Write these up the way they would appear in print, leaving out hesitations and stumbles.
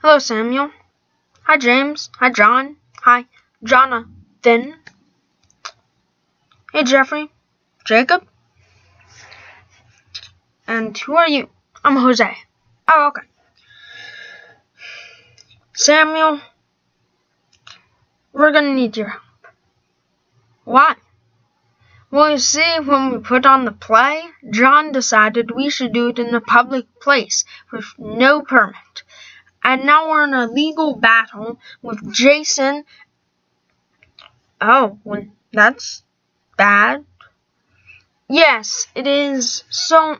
Hello, Samuel. Hi, James. Hi, John. Hi, Jonathan. Hey, Jeffrey. Jacob. And who are you? I'm Jose. Oh, okay. Samuel, we're gonna need your help. Why? Well, you see, when we put on the play, John decided we should do it in a public place with no permit. And now we're in a legal battle with Jason. Oh, well, that's bad. Yes, it is. So,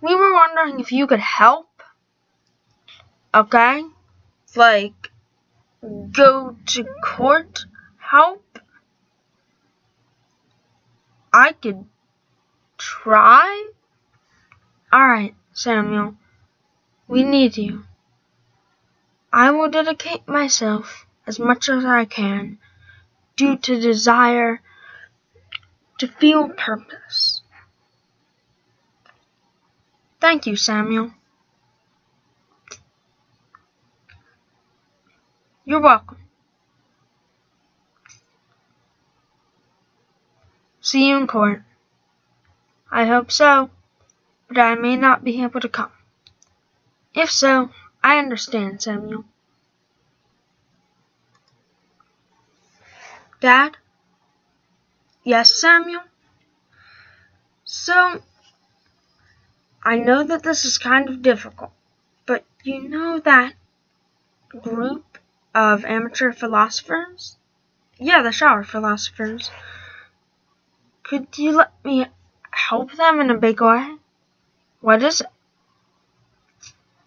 we were wondering if you could help. Okay? Like, go to court? Help? I could try? Alright, Samuel. We need you. I will dedicate myself as much as I can due to desire to feel purpose. Thank you, Samuel. You're welcome. See you in court. I hope so, but I may not be able to come. If so, I understand, Samuel. Dad? Yes, Samuel? So, I know that this is kind of difficult, but you know that group of amateur philosophers? Yeah, the shower philosophers. Could you let me help them in a big way? What is it?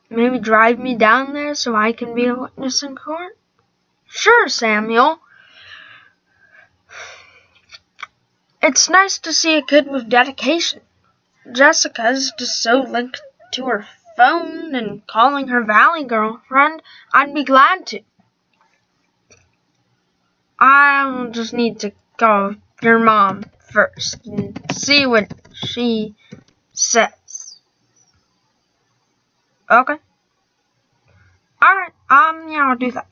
Maybe drive me down there so I can be a witness in court? Sure, Samuel. It's nice to see a kid with dedication. Jessica's just so linked to her phone and calling her valley girlfriend. I'd be glad to. I'll just need to go with your mom first and see what she says. Okay. Alright, yeah, I'll do that.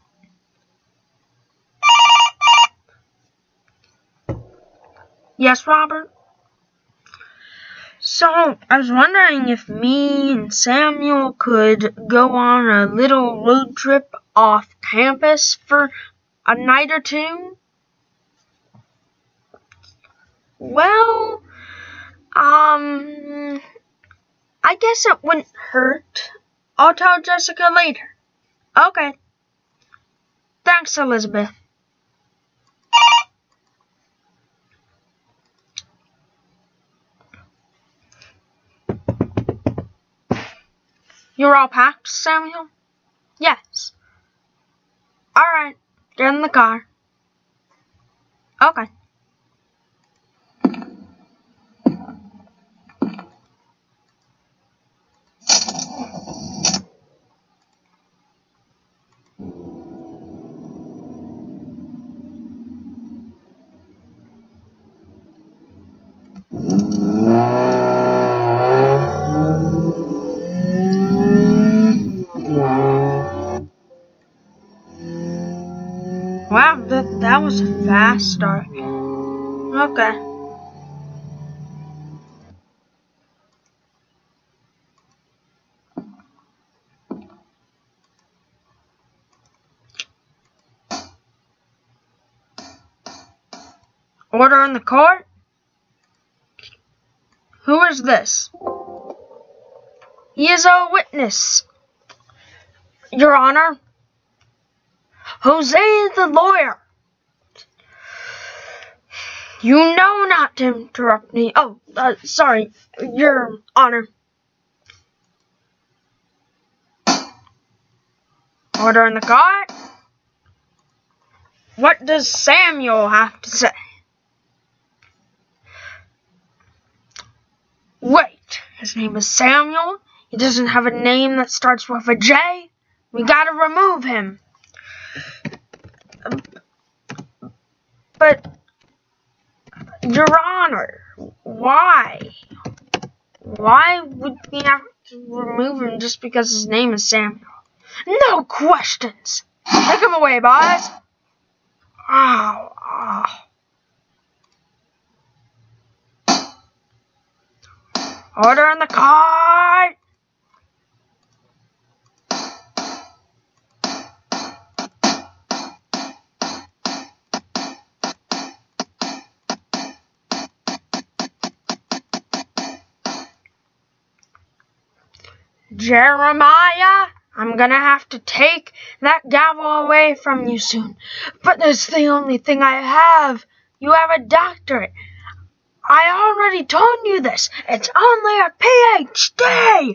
Yes, Robert? So, I was wondering if me and Samuel could go on a little road trip off campus for a night or two? Well, I guess it wouldn't hurt. I'll tell Jessica later. Okay. Thanks, Elizabeth. You're all packed, Samuel? Yes. All right. Get in the car. Okay. Wow, that was a fast start. Okay. Order in the court? Who is this? He is a witness, Your Honor. Jose is the lawyer. You know not to interrupt me. Oh, sorry, Your Honor. Order in the court. What does Samuel have to say? Wait, his name is Samuel. He doesn't have a name that starts with a J. We gotta remove him. But, Your Honor, why? Why would we have to remove him just because his name is Samuel? No questions. Take him away, boys. Ow, ow. Order in the cart. Jeremiah, I'm gonna have to take that gavel away from you soon. But that's the only thing I have. You have a doctorate. I already told you this. It's only a PhD.